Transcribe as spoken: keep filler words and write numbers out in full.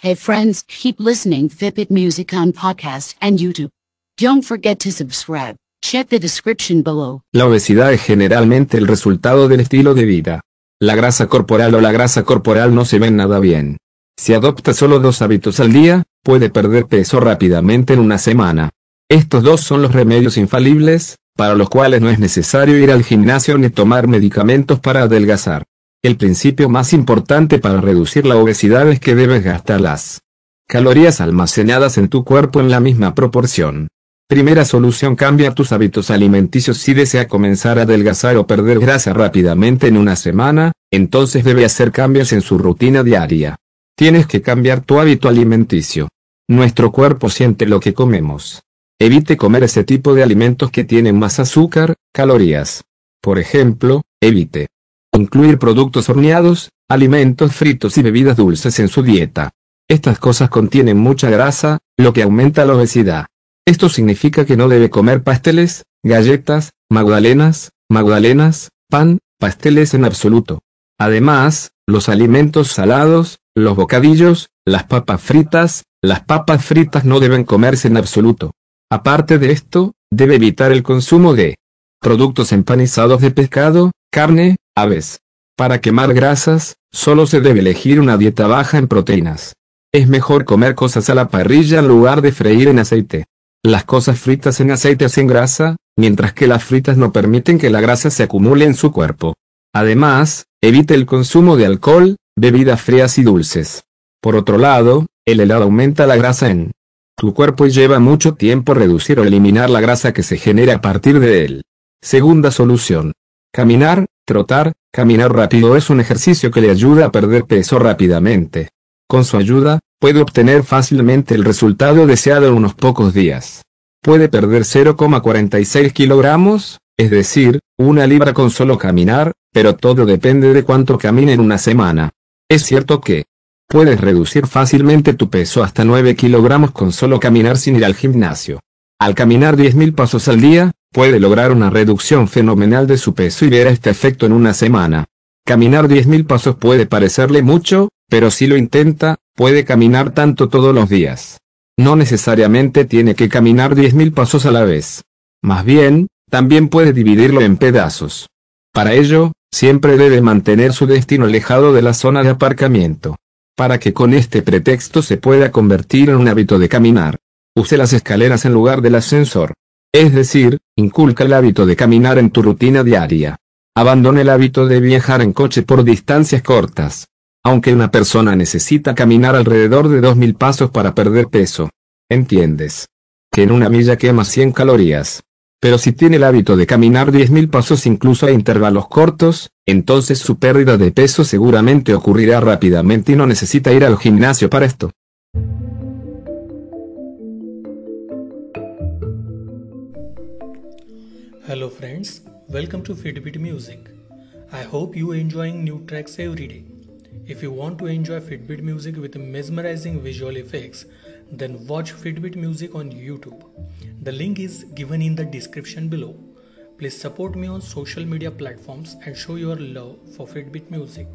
Hey friends, keep listening Fitbit Music on podcast and YouTube. Don't forget to subscribe. Check the description below. La obesidad es generalmente el resultado del estilo de vida. La grasa corporal o la grasa corporal no se ven nada bien. Si adopta solo dos hábitos al día, puede perder peso rápidamente en una semana. Estos dos son los remedios infalibles, para los cuales no es necesario ir al gimnasio ni tomar medicamentos para adelgazar. El principio más importante para reducir la obesidad es que debes gastar las calorías almacenadas en tu cuerpo en la misma proporción. Primera solución: cambia tus hábitos alimenticios. Si desea comenzar a adelgazar o perder grasa rápidamente en una semana, entonces debe hacer cambios en su rutina diaria. Tienes que cambiar tu hábito alimenticio. Nuestro cuerpo siente lo que comemos. Evite comer ese tipo de alimentos que tienen más azúcar, calorías. Por ejemplo, evite incluir productos horneados, alimentos fritos y bebidas dulces en su dieta. Estas cosas contienen mucha grasa, lo que aumenta la obesidad. Esto significa que no debe comer pasteles, galletas, magdalenas, magdalenas, pan, pasteles en absoluto. Además, los alimentos salados, los bocadillos, las papas fritas, las papas fritas no deben comerse en absoluto. Aparte de esto, debe evitar el consumo de productos empanizados de pescado, carne, aves. Para quemar grasas, solo se debe elegir una dieta baja en proteínas. Es mejor comer cosas a la parrilla en lugar de freír en aceite. Las cosas fritas en aceite hacen grasa, mientras que las fritas no permiten que la grasa se acumule en su cuerpo. Además, evite el consumo de alcohol, bebidas frías y dulces. Por otro lado, el helado aumenta la grasa en tu cuerpo y lleva mucho tiempo reducir o eliminar la grasa que se genera a partir de él. Segunda solución. Caminar, trotar, caminar rápido es un ejercicio que le ayuda a perder peso rápidamente. Con su ayuda, puede obtener fácilmente el resultado deseado en unos pocos días. Puede perder cero coma cuarenta y seis kilogramos, es decir, una libra con solo caminar, pero todo depende de cuánto camine en una semana. Es cierto que puedes reducir fácilmente tu peso hasta nueve kilogramos con solo caminar sin ir al gimnasio. Al caminar diez mil pasos al día, puede lograr una reducción fenomenal de su peso y ver este efecto en una semana. Caminar diez mil pasos puede parecerle mucho, pero si lo intenta, puede caminar tanto todos los días. No necesariamente tiene que caminar diez mil pasos a la vez. Más bien, también puede dividirlo en pedazos. Para ello, siempre debe mantener su destino alejado de la zona de aparcamiento. Para que con este pretexto se pueda convertir en un hábito de caminar, use las escaleras en lugar del ascensor. Es decir, inculca el hábito de caminar en tu rutina diaria. Abandone el hábito de viajar en coche por distancias cortas. Aunque una persona necesita caminar alrededor de dos mil pasos para perder peso. Entiendes que en una milla quema cien calorías. Pero si tiene el hábito de caminar diez mil pasos incluso a intervalos cortos, entonces su pérdida de peso seguramente ocurrirá rápidamente y no necesita ir al gimnasio para esto. Hello friends, welcome to Fitbit Music. I hope you are enjoying new tracks every day. If you want to enjoy Fitbit Music with mesmerizing visual effects, then watch Fitbit Music on YouTube. The link is given in the description below. Please support me on social media platforms and show your love for Fitbit Music.